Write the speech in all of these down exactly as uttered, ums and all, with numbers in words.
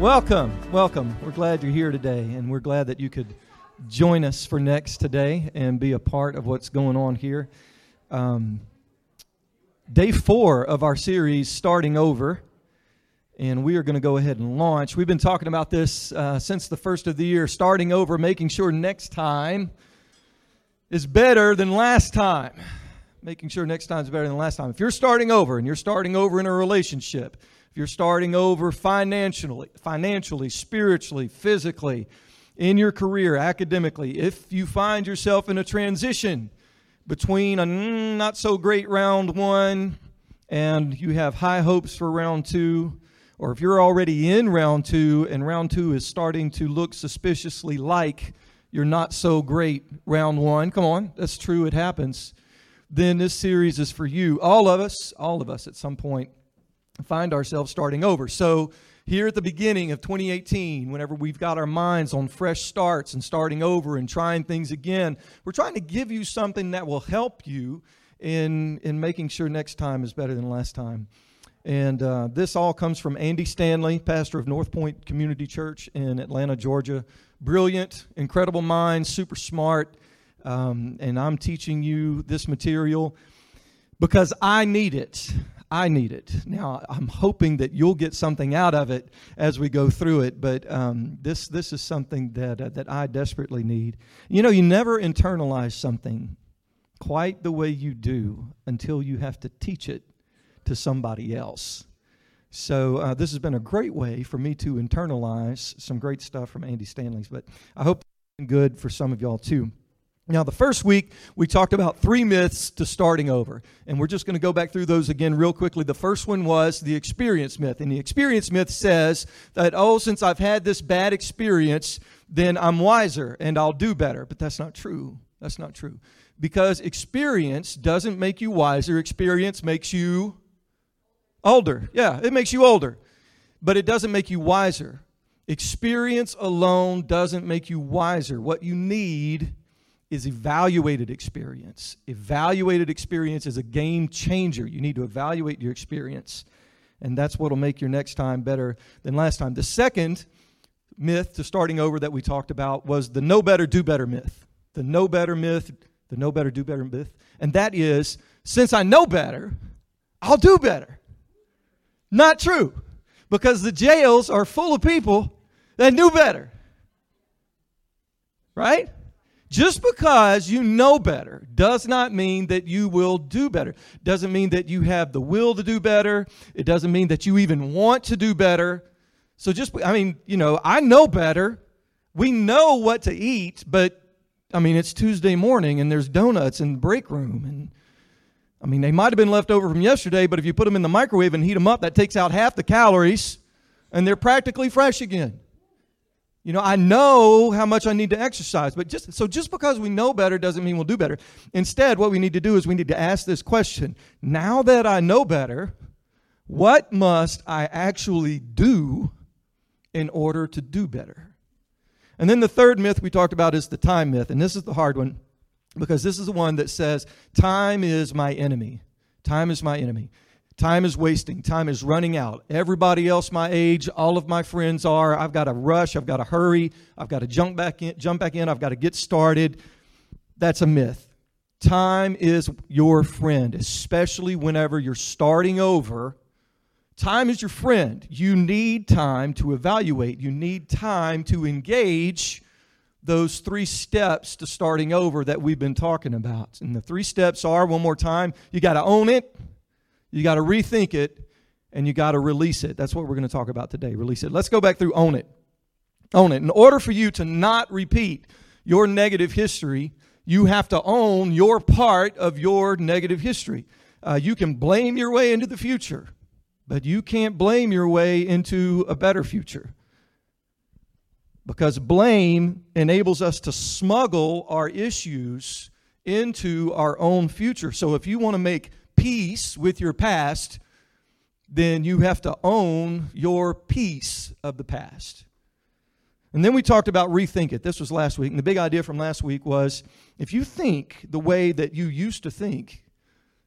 Welcome, welcome. We're glad you're here today, and we're glad that you could join us for Next today and be a part of what's going on here. Um, day four of our series, Starting Over, and we are going to go ahead and launch. We've been talking about this uh, since the first of the year, starting over, making sure next time is better than last time. Making sure next time is better than last time. If you're starting over, and you're starting over in a relationship, if you're starting over financially, financially, spiritually, physically, in your career, academically, if you find yourself in a transition between a not so great round one and you have high hopes for round two, or if you're already in round two and round two is starting to look suspiciously like your not so great round one, come on, that's true, it happens, then this series is for you. All of us, all of us at some point find ourselves starting over. So here at the beginning of twenty eighteen, whenever we've got our minds on fresh starts and starting over and trying things again, we're trying to give you something that will help you in in making sure next time is better than last time. And uh, this all comes from Andy Stanley, pastor of North Point Community Church in Atlanta, Georgia. Brilliant, incredible mind, super smart. Um, and I'm teaching you this material because I need it. I need it. Now, I'm hoping that you'll get something out of it as we go through it, but um, this this is something that uh, that I desperately need. You know, you never internalize something quite the way you do until you have to teach it to somebody else. So uh, this has been a great way for me to internalize some great stuff from Andy Stanley's, but I hope it's been good for some of y'all too. Now, the first week, we talked about three myths to starting over, and we're just going to go back through those again real quickly. The first one was the experience myth, and the experience myth says that, oh, since I've had this bad experience, then I'm wiser and I'll do better. But that's not true. That's not true, because experience doesn't make you wiser. Experience makes you older. Yeah, it makes you older, but it doesn't make you wiser. Experience alone doesn't make you wiser. What you need is evaluated experience. Evaluated experience is a game changer. You need to evaluate your experience, and that's what will make your next time better than last time. The second myth to starting over that we talked about was the no better, do better myth. The no better myth, the no better, do better myth, and that is, since I know better, I'll do better. Not true, because the jails are full of people that knew better, right? Just because you know better does not mean that you will do better. Doesn't mean that you have the will to do better. It doesn't mean that you even want to do better. So just, I mean, you know, I know better. We know what to eat, but, I mean, it's Tuesday morning and there's donuts in the break room. And, I mean, they might have been left over from yesterday, but if you put them in the microwave and heat them up, that takes out half the calories and they're practically fresh again. You know, I know how much I need to exercise, but just so just because we know better doesn't mean we'll do better. Instead, what we need to do is we need to ask this question. Now that I know better, what must I actually do in order to do better? And then the third myth we talked about is the time myth. And this is the hard one because this is the one that says time is my enemy. Time is my enemy. Time is wasting. Time is running out. Everybody else my age, all of my friends are. I've got to rush. I've got to hurry. I've got to jump back in. Jump back in. I've got to get started. That's a myth. Time is your friend, especially whenever you're starting over. Time is your friend. You need time to evaluate. You need time to engage those three steps to starting over that we've been talking about. And the three steps are, one more time, you got to own it. You got to rethink it, and you got to release it. That's what we're going to talk about today, release it. Let's go back through own it. Own it. In order for you to not repeat your negative history, you have to own your part of your negative history. Uh, you can blame your way into the future, but you can't blame your way into a better future, because blame enables us to smuggle our issues into our own future. So if you want to make peace with your past, then you have to own your piece of the past. And then we talked about rethink it. This was last week. And the big idea from last week was, if you think the way that you used to think,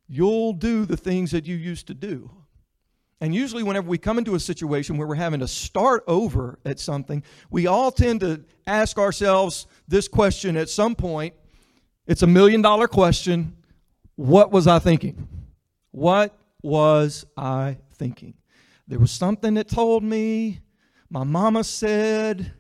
you'll do the things that you used to do. And usually whenever we come into a situation where we're having to start over at something, we all tend to ask ourselves this question at some point. It's a million dollar question. What was I thinking? What was I thinking? There was something that told me, my mama said,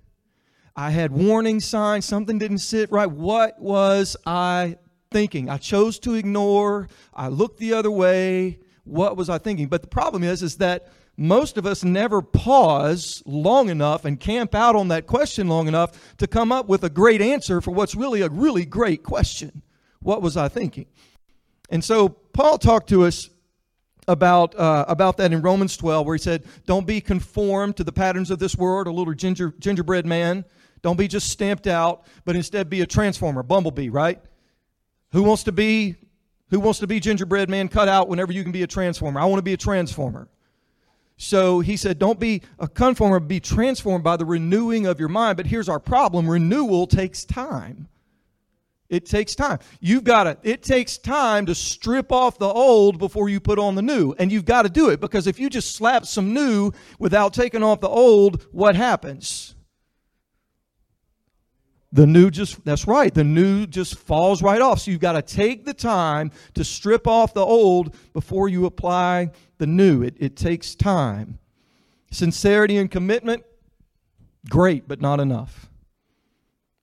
I had warning signs, something didn't sit right. What was I thinking? I chose to ignore. I looked the other way. What was I thinking? But the problem is, is that most of us never pause long enough and camp out on that question long enough to come up with a great answer for what's really a really great question. What was I thinking? And so Paul talked to us about uh, about that in Romans twelve, where he said, don't be conformed to the patterns of this world, a little ginger, gingerbread man. Don't be just stamped out, but instead be a transformer, bumblebee, right? Who wants to be who wants to be gingerbread man cut out whenever you can be a transformer? I want to be a transformer. So he said, don't be a conformer, be transformed by the renewing of your mind. But here's our problem. Renewal takes time. It takes time. You've got to, it takes time to strip off the old before you put on the new. And you've got to do it, because if you just slap some new without taking off the old, what happens? The new just, that's right, the new just falls right off. So you've got to take the time to strip off the old before you apply the new. It, it takes time. Sincerity and commitment, great, but not enough.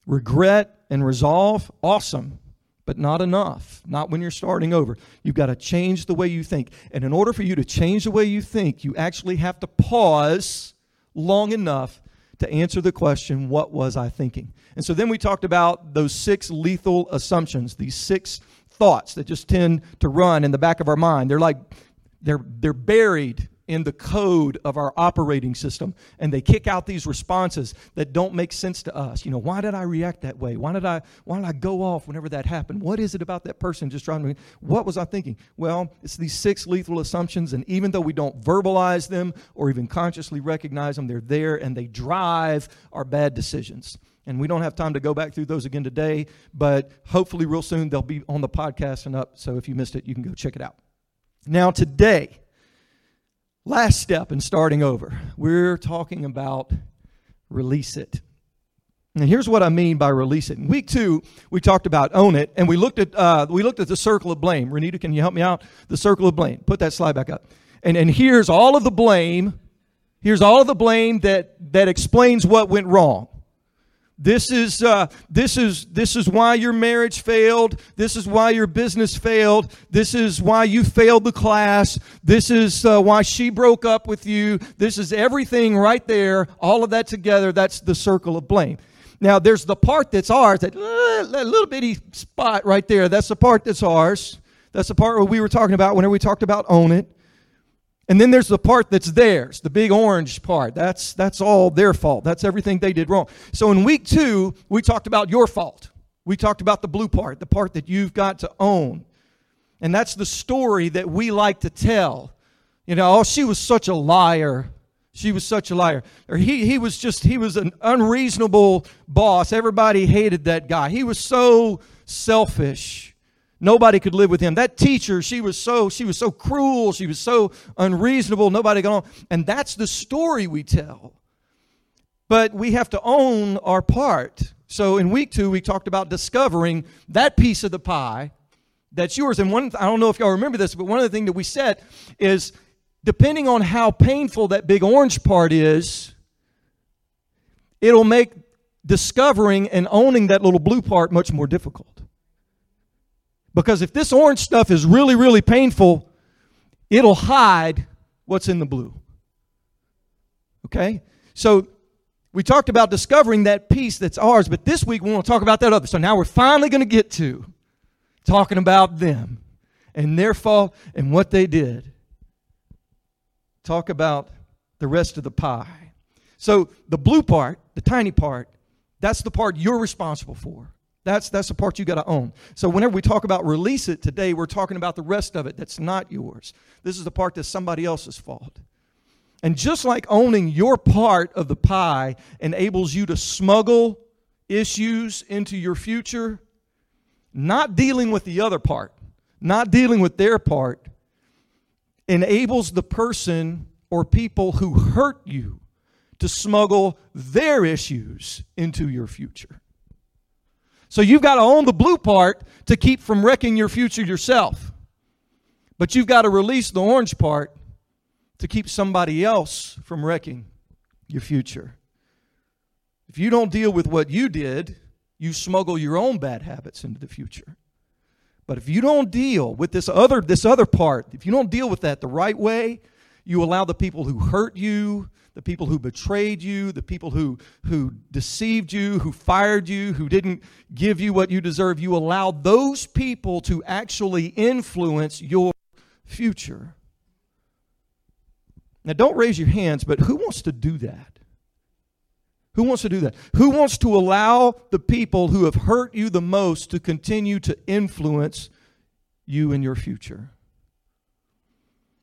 Regret and resolve, awesome, but not enough. Not when you're starting over. You've got to change the way you think. And in order for you to change the way you think, you actually have to pause long enough to answer the question, what was I thinking? And so then we talked about those six lethal assumptions, these six thoughts that just tend to run in the back of our mind. They're like, they're they're buried in the code of our operating system, and they kick out these responses that don't make sense to us. You know, why did I react that way? Why did I why did I go off whenever that happened? What is it about that person just trying to, what was I thinking? Well, it's these six lethal assumptions, and even though we don't verbalize them or even consciously recognize them, they're there and they drive our bad decisions. And we don't have time to go back through those again today, but hopefully real soon they'll be on the podcast and up, so if you missed it, you can go check it out. Now today, last step in starting over, we're talking about release it. And here's what I mean by release it. In week two, we talked about own it, and we looked at uh, we looked at the circle of blame. Renita, can you help me out? The circle of blame. Put that slide back up. And and here's all of the blame. Here's all of the blame that that explains what went wrong. This is uh, this is this is why your marriage failed. This is why your business failed. This is why you failed the class. This is uh, why she broke up with you. This is everything right there. All of that together. That's the circle of blame. Now there's the part that's ours. That, uh, that little bitty spot right there. That's the part that's ours. That's the part where we were talking about whenever we talked about own it. And then there's the part that's theirs, the big orange part. That's that's all their fault. That's everything they did wrong. So in week two, we talked about your fault. We talked about the blue part, the part that you've got to own. And that's the story that we like to tell. You know, oh, she was such a liar. She was such a liar. Or he he was just, he was an unreasonable boss. Everybody hated that guy. He was so selfish. Nobody could live with him. That teacher, she was so she was so cruel. She was so unreasonable. Nobody got on. And that's the story we tell. But we have to own our part. So in week two, we talked about discovering that piece of the pie that's yours. And one, I don't know if y'all remember this, but one of the things that we said is, depending on how painful that big orange part is, it'll make discovering and owning that little blue part much more difficult. Because if this orange stuff is really, really painful, it'll hide what's in the blue. Okay? So we talked about discovering that piece that's ours, but this week we want to talk about that other. So now we're finally going to get to talking about them and their fault and what they did. Talk about the rest of the pie. So the blue part, the tiny part, that's the part you're responsible for. That's that's the part you got to own. So whenever we talk about release it today, we're talking about the rest of it that's not yours. This is the part that's somebody else's fault. And just like owning your part of the pie enables you to smuggle issues into your future, not dealing with the other part, not dealing with their part, enables the person or people who hurt you to smuggle their issues into your future. So you've got to own the blue part to keep from wrecking your future yourself. But you've got to release the orange part to keep somebody else from wrecking your future. If you don't deal with what you did, you smuggle your own bad habits into the future. But if you don't deal with this other, this other part, if you don't deal with that the right way, you allow the people who hurt you, the people who betrayed you, the people who, who deceived you, who fired you, who didn't give you what you deserve, you allow those people to actually influence your future. Now, don't raise your hands, but who wants to do that? Who wants to do that? Who wants to allow the people who have hurt you the most to continue to influence you in your future?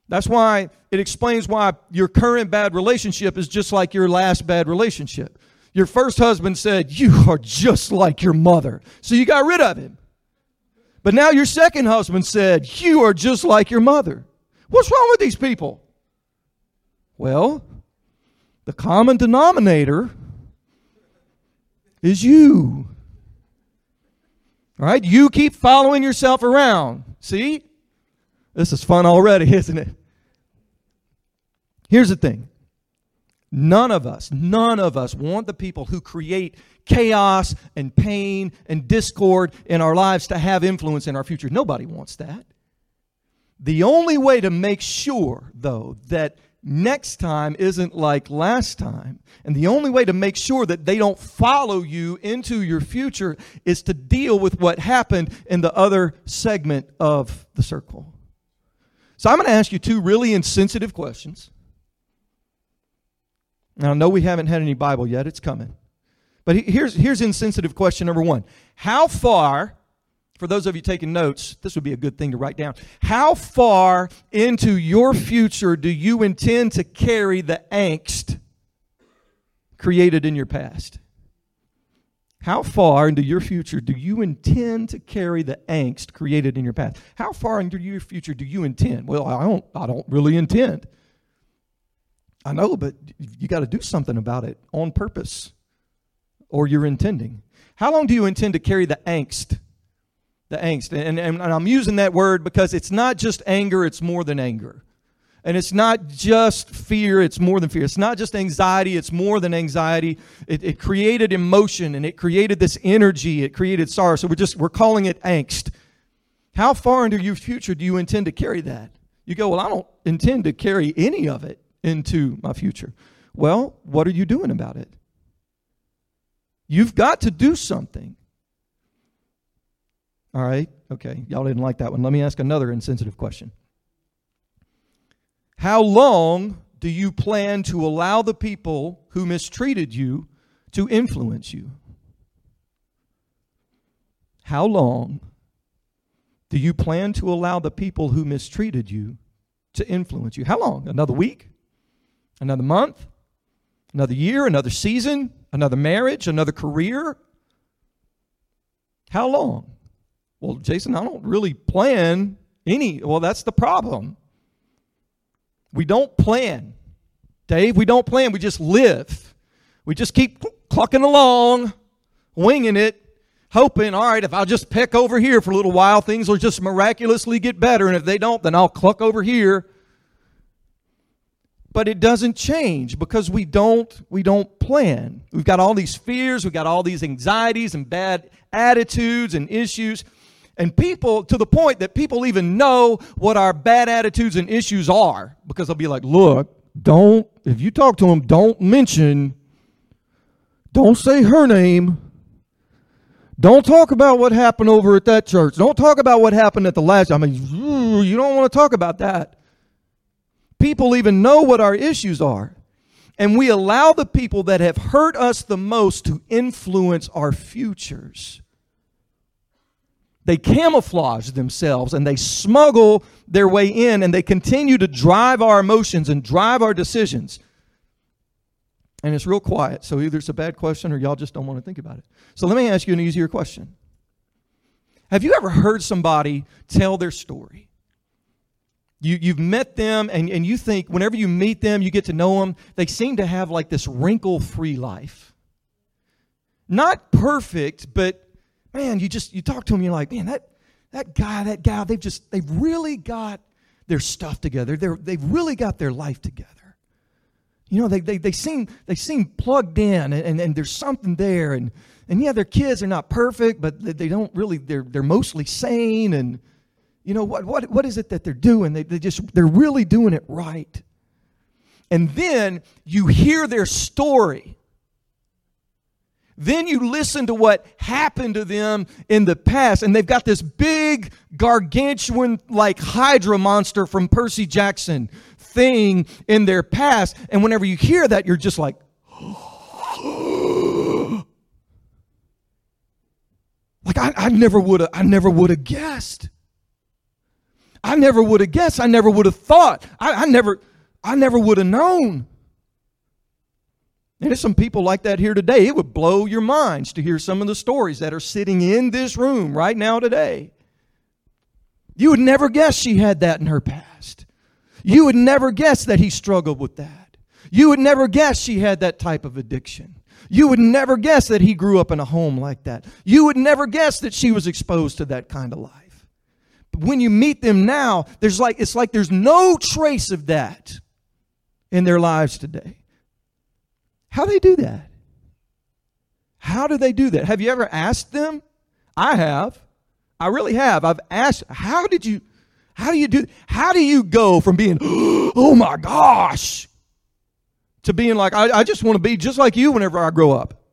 That's why it explains why your current bad relationship is just like your last bad relationship. Your first husband said, you are just like your mother. So you got rid of him. But now your second husband said, you are just like your mother. What's wrong with these people? Well, the common denominator is you. All right? You keep following yourself around. See? This is fun already, isn't it? Here's the thing. None of us, none of us want the people who create chaos and pain and discord in our lives to have influence in our future. Nobody wants that. The only way to make sure, though, that next time isn't like last time, and the only way to make sure that they don't follow you into your future is to deal with what happened in the other segment of the circle. So I'm going to ask you two really insensitive questions. Now, I know we haven't had any Bible yet. It's coming. But here's, here's insensitive question number one. How far, for those of you taking notes, this would be a good thing to write down. How far into your future do you intend to carry the angst created in your past? How far into your future do you intend to carry the angst created in your past? How far into your future do you intend? Well, I don't I don't really intend. I know, but you got to do something about it on purpose, or you're intending. How long do you intend to carry the angst? The angst. And, and, and I'm using that word because it's not just anger, it's more than anger. And it's not just fear, it's more than fear. It's not just anxiety, it's more than anxiety. It, it created emotion, and it created this energy, it created sorrow. So we're just, we're calling it angst. How far into your future do you intend to carry that? You go, well, I don't intend to carry any of it into my future. Well, what are you doing about it? You've got to do something. All right, okay, y'all didn't like that one. Let me ask another insensitive question. How long do you plan to allow the people who mistreated you to influence you? How long do you plan to allow the people who mistreated you to influence you? How long? Another week? Another month? Another year? Another season? Another marriage? Another career? How long? Well, Jason, I don't really plan any. Well, that's the problem. We don't plan, Dave. We don't plan. We just live. We just keep clucking along, winging it, hoping, all right, if I'll just peck over here for a little while, things will just miraculously get better. And if they don't, then I'll cluck over here. But it doesn't change because we don't, we don't plan. We've got all these fears. We've got all these anxieties and bad attitudes and issues. And people, to the point that people even know what our bad attitudes and issues are, because they'll be like, look, don't, if you talk to them, don't mention, don't say her name. Don't talk about what happened over at that church. Don't talk about what happened at the last. I mean, you don't want to talk about that. People even know what our issues are. And we allow the people that have hurt us the most to influence our futures. They camouflage themselves and they smuggle their way in, and they continue to drive our emotions and drive our decisions. And it's real quiet. So either it's a bad question or y'all just don't want to think about it. So let me ask you an easier question. Have you ever heard somebody tell their story? You, you've met them, and, and you think whenever you meet them, you get to know them, they seem to have like this wrinkle-free life. Not perfect, but man, you just, you talk to them, you're like, man, that that guy, that gal, they've just, they've really got their stuff together. They're, they've really got their life together. You know, they they they seem they seem plugged in, and, and, and there's something there, and and yeah, their kids are not perfect, but they don't really, they're they're mostly sane, and you know, what what what is it that they're doing? They they just they're really doing it right. And then you hear their story. Then you listen to what happened to them in the past, and they've got this big, gargantuan, like Hydra monster from Percy Jackson thing in their past. And whenever you hear that, you're just like, like I, I never would have, I never would have guessed. I never would have guessed. I never would have thought. I, I never, I never would have known. And there's some people like that here today. It would blow your minds to hear some of the stories that are sitting in this room right now today. You would never guess she had that in her past. You would never guess that he struggled with that. You would never guess she had that type of addiction. You would never guess that he grew up in a home like that. You would never guess that she was exposed to that kind of life. But when you meet them now, there's like it's like there's no trace of that in their lives today. How do they do that? How do they do that? Have you ever asked them? I have. I really have. I've asked, how did you, how do you do, how do you go from being, oh my gosh, to being like, I, I just want to be just like you whenever I grow up.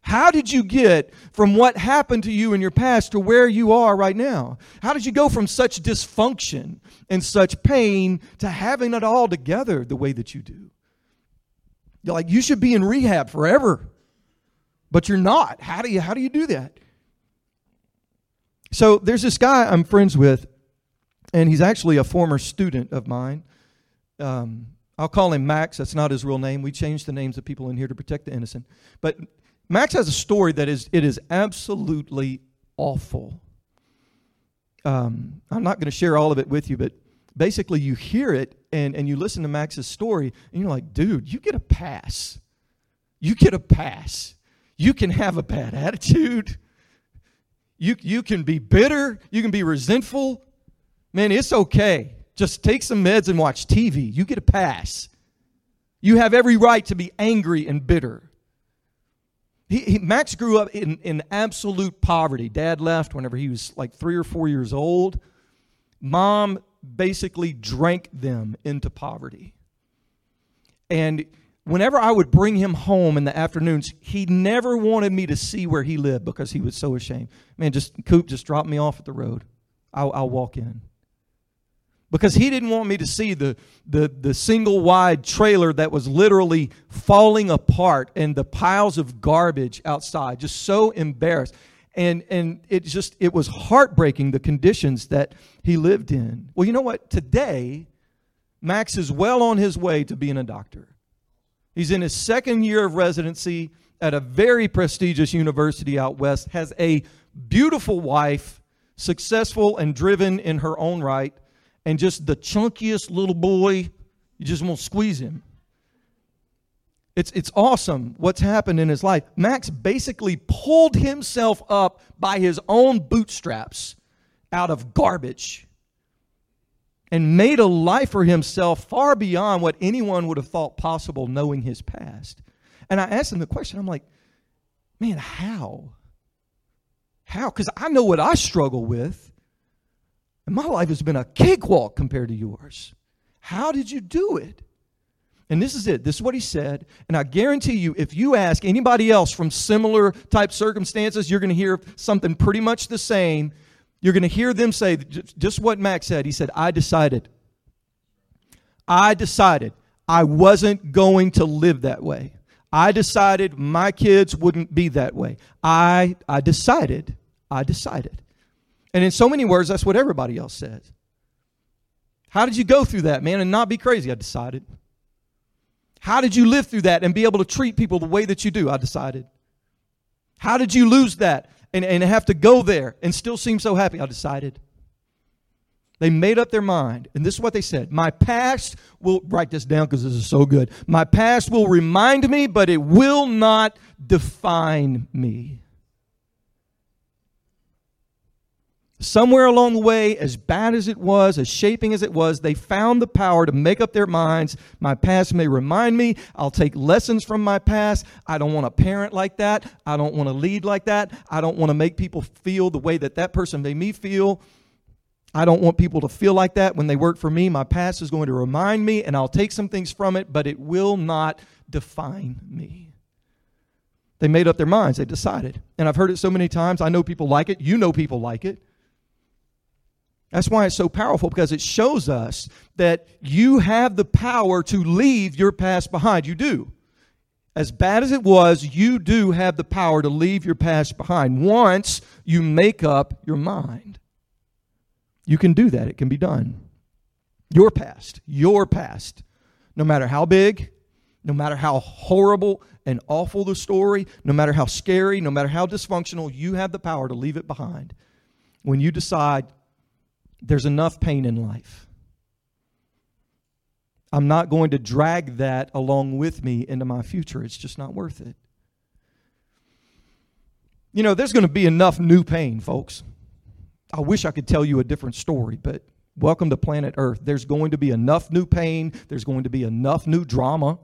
How did you get from what happened to you in your past to where you are right now? How did you go from such dysfunction and such pain to having it all together the way that you do? You're like, you should be in rehab forever, but you're not. How do you, how do you do that? So there's this guy I'm friends with, and he's actually a former student of mine. Um, I'll call him Max. That's not his real name. We changed the names of people in here to protect the innocent. But Max has a story that is, it is absolutely awful. Um, I'm not going to share all of it with you, but basically, you hear it and, and you listen to Max's story, and you're like, dude, you get a pass. You get a pass. You can have a bad attitude. You, you can be bitter. You can be resentful. Man, it's okay. Just take some meds and watch T V. You get a pass. You have every right to be angry and bitter. He, he, Max grew up in, in absolute poverty. Dad left whenever he was like three or four years old. Mom basically drank them into poverty. And whenever I would bring him home in the afternoons, he never wanted me to see where he lived because he was so ashamed. Man, just, Coop, just drop me off at the road. I'll, I'll walk in. Because he didn't want me to see the, the, the single-wide trailer that was literally falling apart and the piles of garbage outside, just so embarrassed. And and it just, it was heartbreaking, the conditions that he lived in. Well, you know what? Today, Max is well on his way to being a doctor. He's in his second year of residency at a very prestigious university out west, has a beautiful wife, successful and driven in her own right, and just the chunkiest little boy. You just won't squeeze him. It's it's awesome what's happened in his life. Max basically pulled himself up by his own bootstraps out of garbage and made a life for himself far beyond what anyone would have thought possible knowing his past. And I asked him the question, I'm like, man, how? How? Because I know what I struggle with, and my life has been a cakewalk compared to yours. How did you do it? And this is it. This is what he said. And I guarantee you, if you ask anybody else from similar type circumstances, you're going to hear something pretty much the same. You're going to hear them say just what Max said. He said, I decided. I decided I wasn't going to live that way. I decided my kids wouldn't be that way. I, I decided. I decided. And in so many words, that's what everybody else says. How did you go through that, man, and not be crazy? I decided. How did you live through that and be able to treat people the way that you do? I decided. How did you lose that and, and have to go there and still seem so happy? I decided. They made up their mind. And this is what they said. My past will, write this down because this is so good. My past will remind me, but it will not define me. Somewhere along the way, as bad as it was, as shaping as it was, they found the power to make up their minds. My past may remind me. I'll take lessons from my past. I don't want to parent like that. I don't want to lead like that. I don't want to make people feel the way that that person made me feel. I don't want people to feel like that when they work for me. My past is going to remind me, and I'll take some things from it, but it will not define me. They made up their minds. They decided. And I've heard it so many times. I know people like it. You know people like it. That's why it's so powerful, because it shows us that you have the power to leave your past behind. You do. As bad as it was, you do have the power to leave your past behind once you make up your mind. You can do that. It can be done. Your past, your past, no matter how big, no matter how horrible and awful the story, no matter how scary, no matter how dysfunctional, you have the power to leave it behind when you decide there's enough pain in life. I'm not going to drag that along with me into my future. It's just not worth it. You know, there's going to be enough new pain, folks. I wish I could tell you a different story, but welcome to planet Earth. There's going to be enough new pain. There's going to be enough new drama,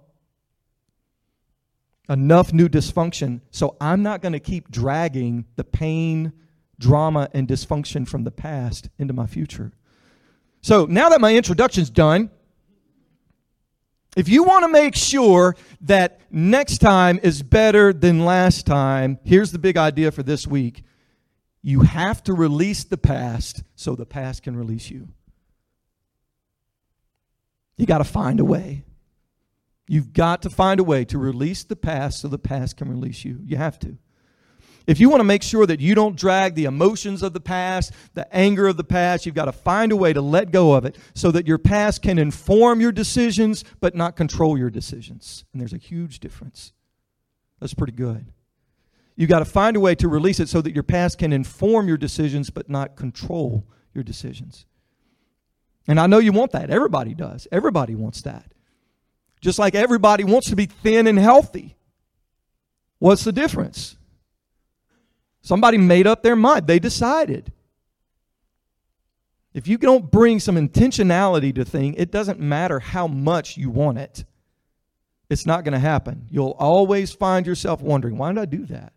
enough new dysfunction. So I'm not going to keep dragging the pain, drama, and dysfunction from the past into my future. So now that my introduction's done, if you want to make sure that next time is better than last time, here's the big idea for this week. You have to release the past so the past can release you. You got to find a way. You've got to find a way to release the past so the past can release you. You have to. If you want to make sure that you don't drag the emotions of the past, the anger of the past, you've got to find a way to let go of it so that your past can inform your decisions but not control your decisions. And there's a huge difference. That's pretty good. You've got to find a way to release it so that your past can inform your decisions but not control your decisions. And I know you want that. Everybody does. Everybody wants that. Just like everybody wants to be thin and healthy. What's the difference? Somebody made up their mind. They decided. If you don't bring some intentionality to thing, it doesn't matter how much you want it. It's not going to happen. You'll always find yourself wondering, why did I do that?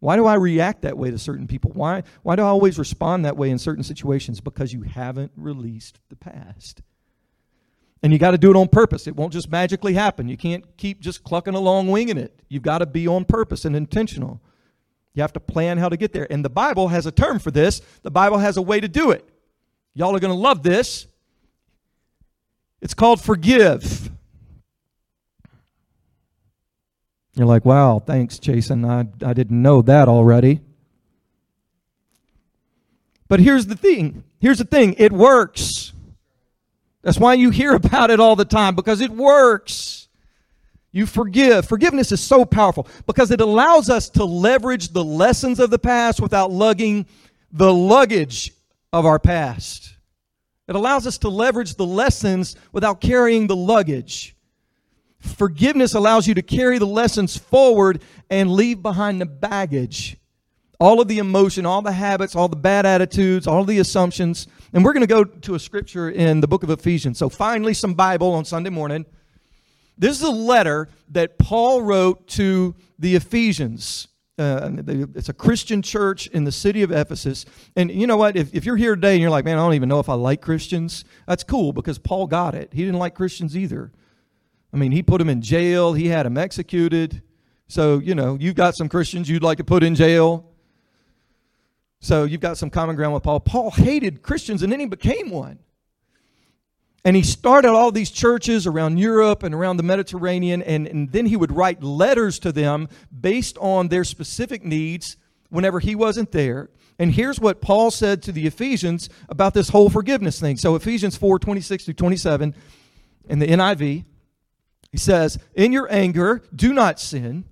Why do I react that way to certain people? Why, why do I always respond that way in certain situations? Because you haven't released the past. And you got to do it on purpose. It won't just magically happen. You can't keep just clucking along winging it. You've got to be on purpose and intentional. You have to plan how to get there. And the Bible has a term for this. The Bible has a way to do it. Y'all are going to love this. It's called forgive. You're like, wow, thanks, Jason. I, I didn't know that already. But here's the thing. Here's the thing. It works. That's why you hear about it all the time, because it works. You forgive. Forgiveness is so powerful because it allows us to leverage the lessons of the past without lugging the luggage of our past. It allows us to leverage the lessons without carrying the luggage. Forgiveness allows you to carry the lessons forward and leave behind the baggage. All of the emotion, all the habits, all the bad attitudes, all the assumptions. And we're going to go to a scripture in the book of Ephesians. So finally, some Bible on Sunday morning. This is a letter that Paul wrote to the Ephesians. Uh, it's a Christian church in the city of Ephesus. And you know what? If, if you're here today and you're like, man, I don't even know if I like Christians, that's cool because Paul got it. He didn't like Christians either. I mean, he put them in jail. He had them executed. So, you know, you've got some Christians you'd like to put in jail. So you've got some common ground with Paul. Paul hated Christians and then he became one. And he started all these churches around Europe and around the Mediterranean, and, and then he would write letters to them based on their specific needs whenever he wasn't there. And here's what Paul said to the Ephesians about this whole forgiveness thing. So Ephesians four, twenty-six through twenty-seven in the N I V, he says, "In your anger, do not sin.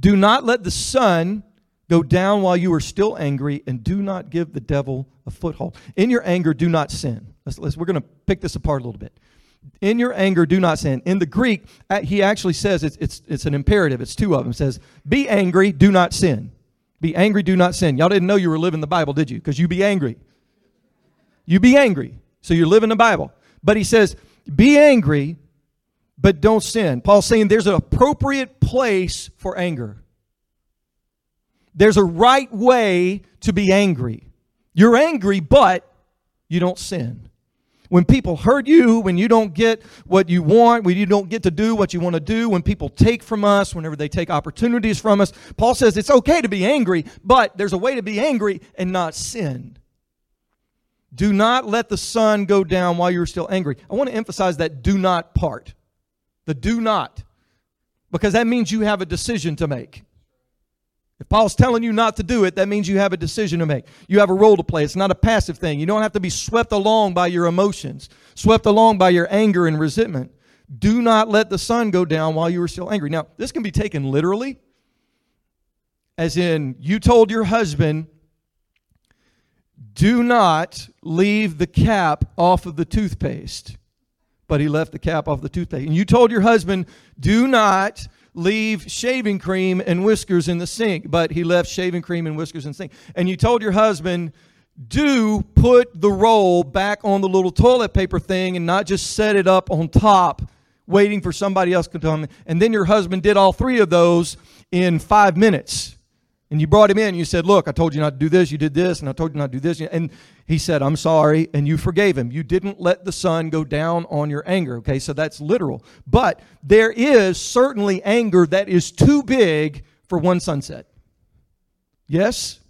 Do not let the sun Go down while you are still angry, and do not give the devil a foothold. In your anger, do not sin. Let's, let's, we're going to pick this apart a little bit. In your anger, do not sin. In the Greek, he actually says, it's it's, it's an imperative. It's two of them. It says, be angry, do not sin. Be angry, do not sin. Y'all didn't know you were living the Bible, did you? Because you be angry. You be angry. So you're living the Bible. But he says, be angry, but don't sin. Paul's saying there's an appropriate place for anger. There's a right way to be angry. You're angry, but you don't sin. When people hurt you, when you don't get what you want, when you don't get to do what you want to do, when people take from us, whenever they take opportunities from us, Paul says it's okay to be angry, but there's a way to be angry and not sin. Do not let the sun go down while you're still angry. I want to emphasize that do not part. The do not. Because that means you have a decision to make. If Paul's telling you not to do it, that means you have a decision to make. You have a role to play. It's not a passive thing. You don't have to be swept along by your emotions, swept along by your anger and resentment. Do not let the sun go down while you are still angry. Now, this can be taken literally, as in you told your husband, do not leave the cap off of the toothpaste. But he left the cap off the toothpaste. And you told your husband, do not leave shaving cream and whiskers in the sink, but he left shaving cream and whiskers in the sink. And you told your husband, do put the roll back on the little toilet paper thing and not just set it up on top, waiting for somebody else to come. And then your husband did all three of those in five minutes. And you brought him in and you said, look, I told you not to do this, you did this, and I told you not to do this. And he said, I'm sorry, and you forgave him. You didn't let the sun go down on your anger, okay? So that's literal. But there is certainly anger that is too big for one sunset. Yes?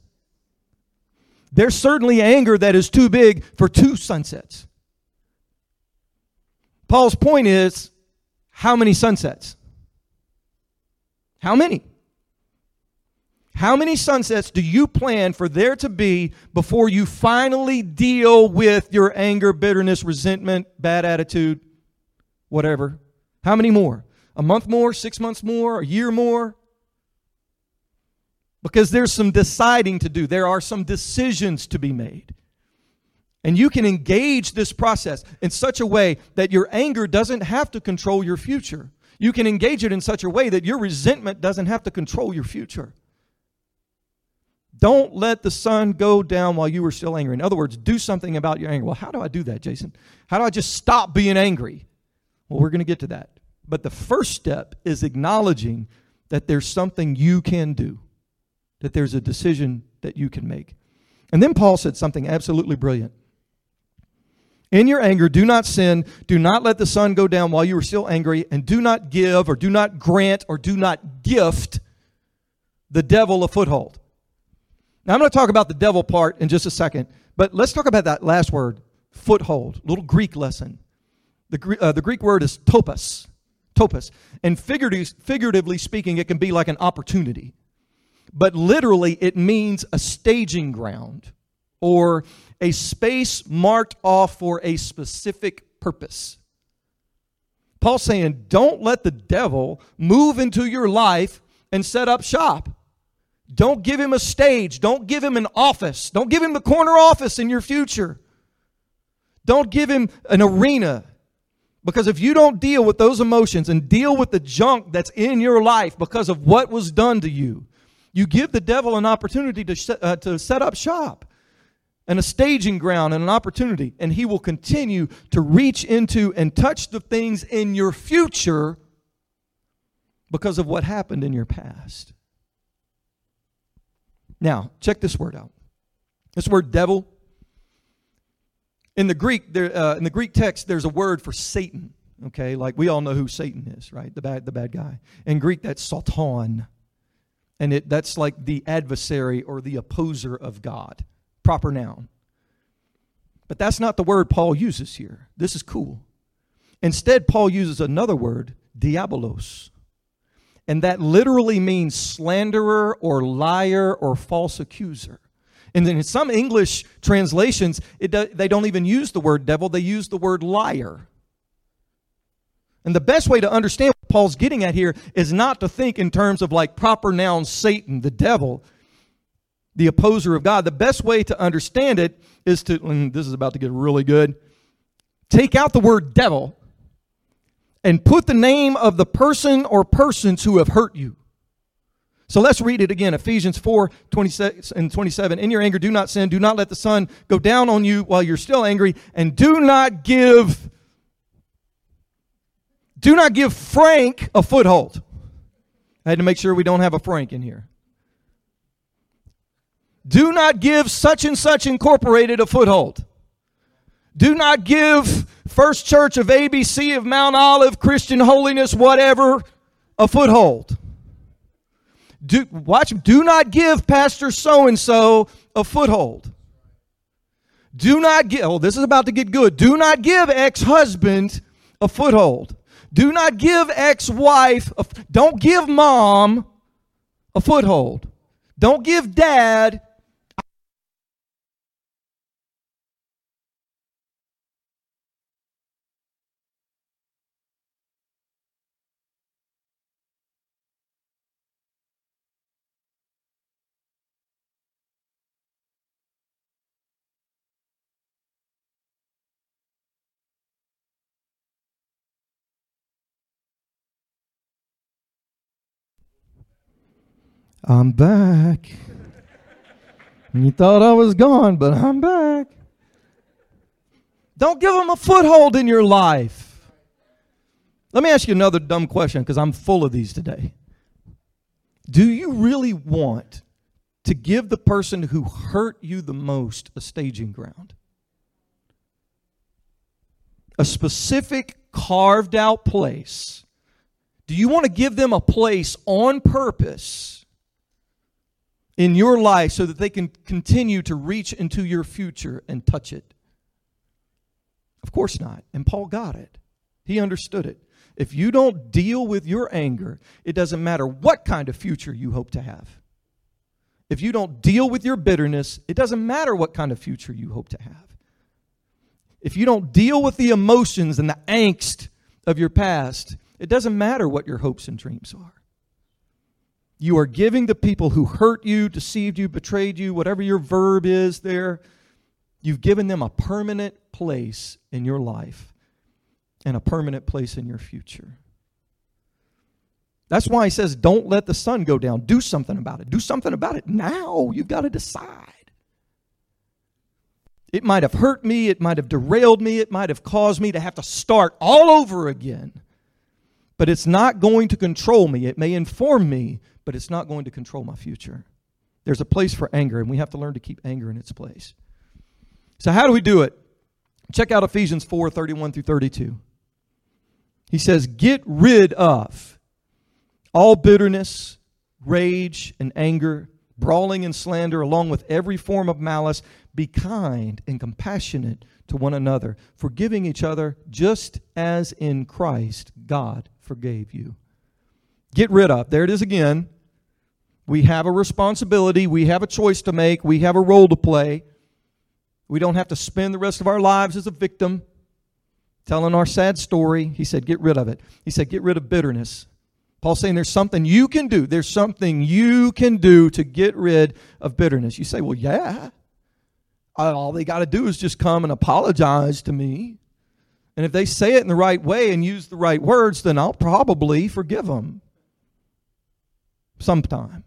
There's certainly anger that is too big for two sunsets. Paul's point is, how many sunsets? How many? How many sunsets do you plan for there to be before you finally deal with your anger, bitterness, resentment, bad attitude, whatever? How many more? A month more? Six months more? A year more? Because there's some deciding to do. There are some decisions to be made. And you can engage this process in such a way that your anger doesn't have to control your future. You can engage it in such a way that your resentment doesn't have to control your future. Don't let the sun go down while you are still angry. In other words, do something about your anger. Well, how do I do that, Jason? How do I just stop being angry? Well, we're going to get to that. But the first step is acknowledging that there's something you can do, that there's a decision that you can make. And then Paul said something absolutely brilliant. In your anger, do not sin. Do not let the sun go down while you are still angry. And do not give or do not grant or do not gift the devil a foothold. Now, I'm going to talk about the devil part in just a second, but let's talk about that last word, foothold, little Greek lesson. The, uh, the Greek word is topos, topos, and figuratively speaking, it can be like an opportunity, but literally it means a staging ground or a space marked off for a specific purpose. Paul's saying, don't let the devil move into your life and set up shop. Don't give him a stage. Don't give him an office. Don't give him the corner office in your future. Don't give him an arena. Because if you don't deal with those emotions and deal with the junk that's in your life because of what was done to you, you give the devil an opportunity to, sh- uh, to set up shop and a staging ground and an opportunity. And he will continue to reach into and touch the things in your future because of what happened in your past. Now, check this word out. This word devil. In the Greek, there, uh, in the Greek text, there's a word for Satan. Okay, like we all know who Satan is, right? The bad, the bad guy. In Greek, that's Satan. And it that's like the adversary or the opposer of God. Proper noun. But that's not the word Paul uses here. This is cool. Instead, Paul uses another word, diabolos. And that literally means slanderer or liar or false accuser. And then in some English translations, it do, they don't even use the word devil. They use the word liar. And the best way to understand what Paul's getting at here is not to think in terms of like proper noun Satan, the devil, the opposer of God. The best way to understand it is to, and this is about to get really good, take out the word devil and put the name of the person or persons who have hurt you. So let's read it again. Ephesians four, twenty-six and twenty-seven. In your anger, do not sin. Do not let the sun go down on you while you're still angry. And do not give, do not give Frank a foothold. I had to make sure we don't have a Frank in here. Do not give such and such Incorporated a foothold. Do not give First Church of A B C of Mount Olive, Christian Holiness, whatever, a foothold. Do, watch, do not give Pastor so-and-so a foothold. Do not give, oh, this is about to get good. Do not give ex-husband a foothold. Do not give ex-wife, a, don't give mom a foothold. Don't give dad. I'm back. You thought I was gone, but I'm back. Don't give them a foothold in your life. Let me ask you another dumb question, because I'm full of these today. Do you really want to give the person who hurt you the most a staging ground? A specific carved out place. Do you want to give them a place on purpose in your life so that they can continue to reach into your future and touch it? Of course not. And Paul got it. He understood it. If you don't deal with your anger, it doesn't matter what kind of future you hope to have. If you don't deal with your bitterness, it doesn't matter what kind of future you hope to have. If you don't deal with the emotions and the angst of your past, it doesn't matter what your hopes and dreams are. You are giving the people who hurt you, deceived you, betrayed you, whatever your verb is there, you've given them a permanent place in your life and a permanent place in your future. That's why he says, don't let the sun go down. Do something about it. Do something about it now. You've got to decide. It might have hurt me. It might have derailed me. It might have caused me to have to start all over again. But it's not going to control me. It may inform me, but it's not going to control my future. There's a place for anger, and we have to learn to keep anger in its place. So how do we do it? Check out Ephesians four, thirty-one through thirty-two. He says, get rid of all bitterness, rage, and anger, brawling and slander, along with every form of malice. Be kind and compassionate to one another, forgiving each other, just as in Christ God forgave you. Get rid of. There it is again. We have a responsibility. We have a choice to make. We have a role to play. We don't have to spend the rest of our lives as a victim telling our sad story. He said, get rid of it. He said, get rid of bitterness. Paul's saying there's something you can do. There's something you can do to get rid of bitterness. You say, well, yeah. All they got to do is just come and apologize to me. And if they say it in the right way and use the right words, then I'll probably forgive them sometime.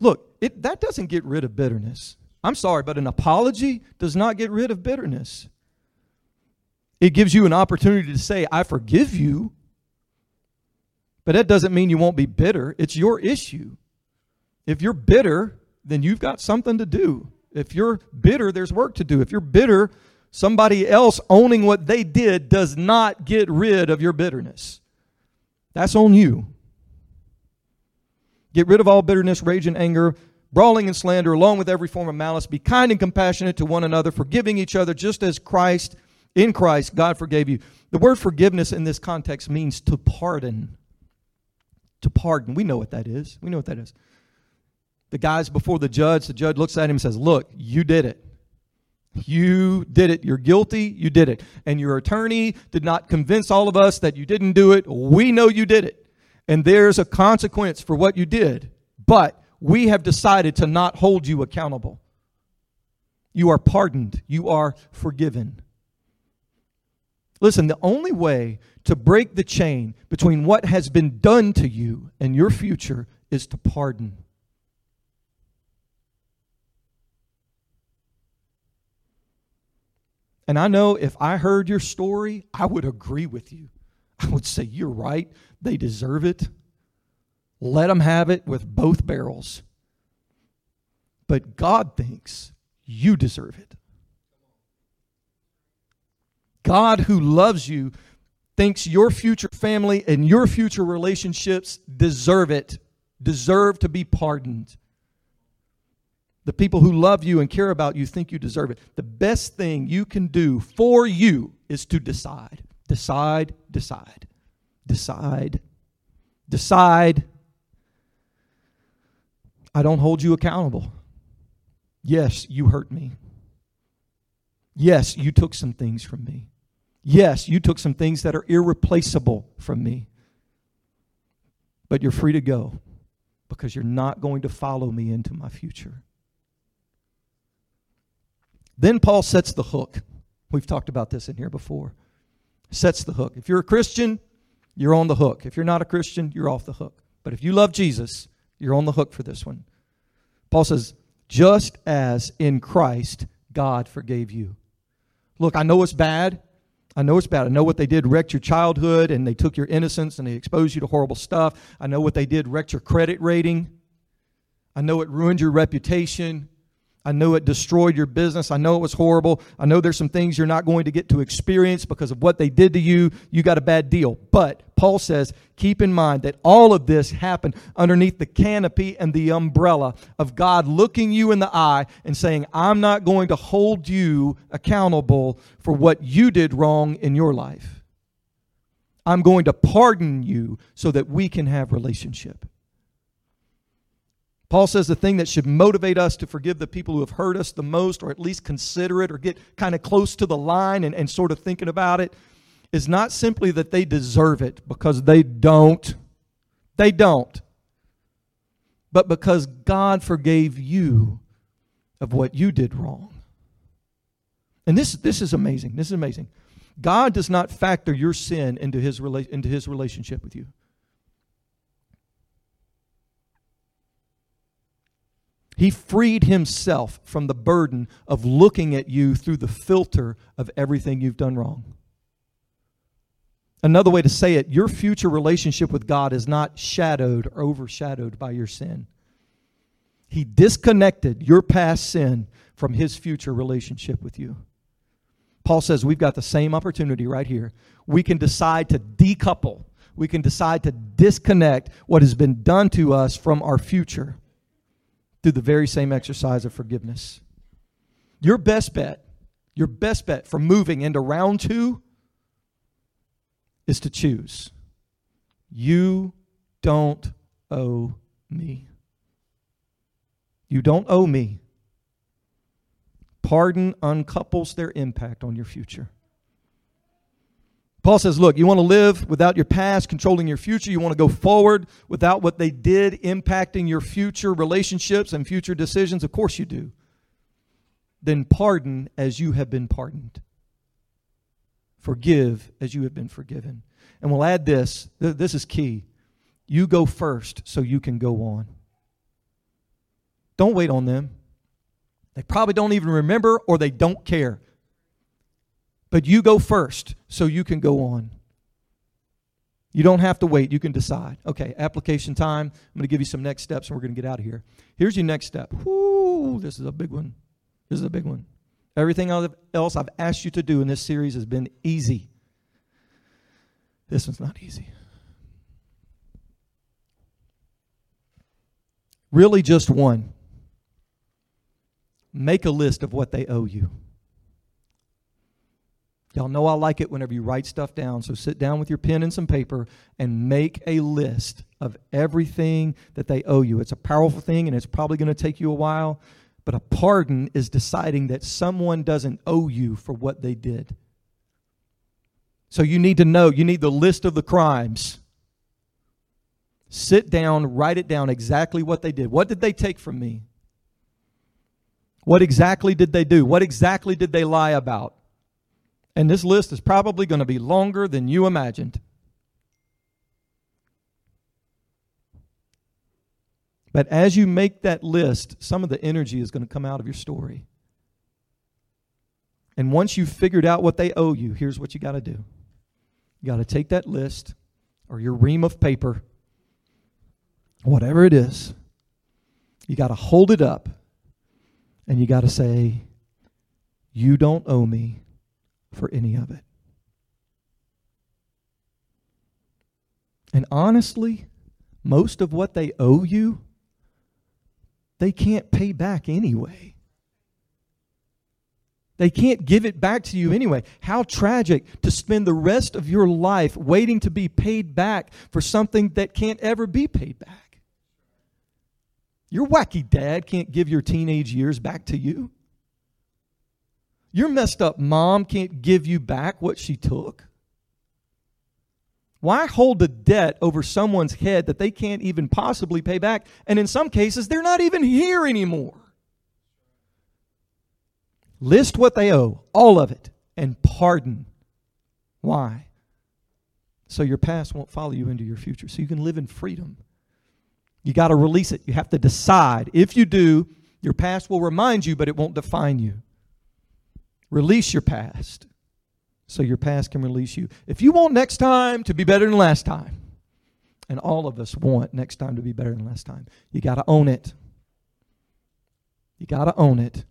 Look, it, that doesn't get rid of bitterness. I'm sorry, but an apology does not get rid of bitterness. It gives you an opportunity to say, I forgive you. But that doesn't mean you won't be bitter. It's your issue. If you're bitter, then you've got something to do. If you're bitter, there's work to do. If you're bitter, somebody else owning what they did does not get rid of your bitterness. That's on you. Get rid of all bitterness, rage, and anger, brawling and slander, along with every form of malice. Be kind and compassionate to one another, forgiving each other, just as Christ, in Christ, God forgave you. The word forgiveness in this context means to pardon. To pardon. We know what that is. We know what that is. The guy's before the judge. The judge looks at him and says, look, you did it. You did it. You're guilty. You did it. And your attorney did not convince all of us that you didn't do it. We know you did it. And there's a consequence for what you did. But we have decided to not hold you accountable. You are pardoned. You are forgiven. Listen, the only way to break the chain between what has been done to you and your future is to pardon. And I know if I heard your story, I would agree with you. I would say, you're right. They deserve it. Let them have it with both barrels. But God thinks you deserve it. God, who loves you, thinks your future family and your future relationships deserve it, deserve to be pardoned. The people who love you and care about you think you deserve it. The best thing you can do for you is to decide, decide, decide, decide, decide. I don't hold you accountable. Yes, you hurt me. Yes, you took some things from me. Yes, you took some things that are irreplaceable from me. But you're free to go because you're not going to follow me into my future. Then Paul sets the hook. We've talked about this in here before. Sets the hook. If you're a Christian, you're on the hook. If you're not a Christian, you're off the hook. But if you love Jesus, you're on the hook for this one. Paul says, just as in Christ, God forgave you. Look, I know it's bad. I know it's bad. I know what they did wrecked your childhood, and they took your innocence, and they exposed you to horrible stuff. I know what they did wrecked your credit rating. I know it ruined your reputation. I know it destroyed your business. I know it was horrible. I know there's some things you're not going to get to experience because of what they did to you. You got a bad deal. But Paul says, keep in mind that all of this happened underneath the canopy and the umbrella of God looking you in the eye and saying, I'm not going to hold you accountable for what you did wrong in your life. I'm going to pardon you so that we can have relationship. Paul says the thing that should motivate us to forgive the people who have hurt us the most, or at least consider it or get kind of close to the line and, and sort of thinking about it, is not simply that they deserve it, because they don't. They don't. But because God forgave you of what you did wrong. And this, this is amazing. This is amazing. God does not factor your sin into his rela- into his relationship with you. He freed himself from the burden of looking at you through the filter of everything you've done wrong. Another way to say it, your future relationship with God is not shadowed or overshadowed by your sin. He disconnected your past sin from his future relationship with you. Paul says we've got the same opportunity right here. We can decide to decouple. We can decide to disconnect what has been done to us from our future through the very same exercise of forgiveness. Your best bet, your best bet for moving into round two is to choose. You don't owe me. You don't owe me. Pardon uncouples their impact on your future. Paul says, look, you want to live without your past controlling your future. You want to go forward without what they did impacting your future relationships and future decisions. Of course you do. Then pardon as you have been pardoned. Forgive as you have been forgiven. And we'll add this. This is key. You go first so you can go on. Don't wait on them. They probably don't even remember, or they don't care. But you go first so you can go on. You don't have to wait. You can decide. Okay, application time. I'm going to give you some next steps, and we're going to get out of here. Here's your next step. Whoo, this is a big one. This is a big one. Everything else I've asked you to do in this series has been easy. This one's not easy. Really just one. Make a list of what they owe you. Y'all know I like it whenever you write stuff down. So sit down with your pen and some paper and make a list of everything that they owe you. It's a powerful thing, and it's probably going to take you a while. But a pardon is deciding that someone doesn't owe you for what they did. So you need to know, you need the list of the crimes. Sit down, write it down, exactly what they did. What did they take from me? What exactly did they do? What exactly did they lie about? And this list is probably going to be longer than you imagined. But as you make that list, some of the energy is going to come out of your story. And once you've figured out what they owe you, here's what you got to do. You got to take that list or your ream of paper, whatever it is, you got to hold it up and you got to say, you don't owe me for any of it. And honestly, most of what they owe you, they can't pay back anyway. They can't give it back to you anyway. How tragic to spend the rest of your life waiting to be paid back for something that can't ever be paid back. Your wacky dad can't give your teenage years back to you. Your messed up mom can't give you back what she took. Why hold a debt over someone's head that they can't even possibly pay back? And in some cases, they're not even here anymore. List what they owe, all of it, and pardon. Why? So your past won't follow you into your future, so you can live in freedom. You got to release it. You have to decide. If you do, your past will remind you, but it won't define you. Release your past so your past can release you. If you want next time to be better than last time, and all of us want next time to be better than last time, you got to own it. You got to own it.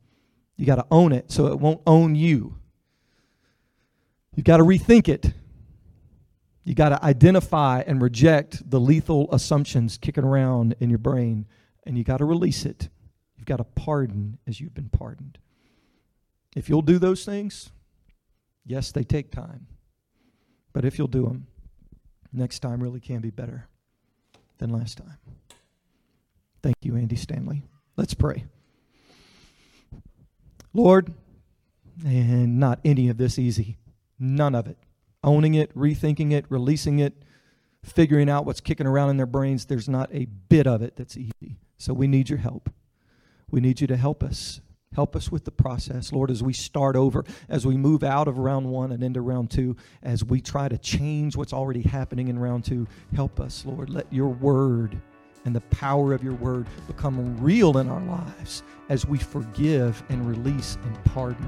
You got to own it so it won't own you. You've got to rethink it. You got to identify and reject the lethal assumptions kicking around in your brain, and you got to release it. You've got to pardon as you've been pardoned. If you'll do those things, yes, they take time. But if you'll do them, next time really can be better than last time. Thank you, Andy Stanley. Let's pray. Lord, and not any of this easy. None of it. Owning it, rethinking it, releasing it, figuring out what's kicking around in their brains, there's not a bit of it that's easy. So we need your help. We need you to help us. Help us with the process, Lord, as we start over, as we move out of round one and into round two, as we try to change what's already happening in round two. Help us, Lord. Let your word and the power of your word become real in our lives as we forgive and release and pardon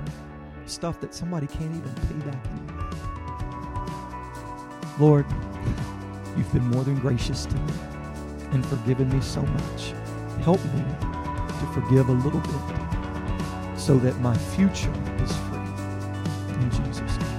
stuff that somebody can't even pay back anymore. Lord, you've been more than gracious to me and forgiven me so much. Help me to forgive a little bit so that my future is free. In Jesus' name.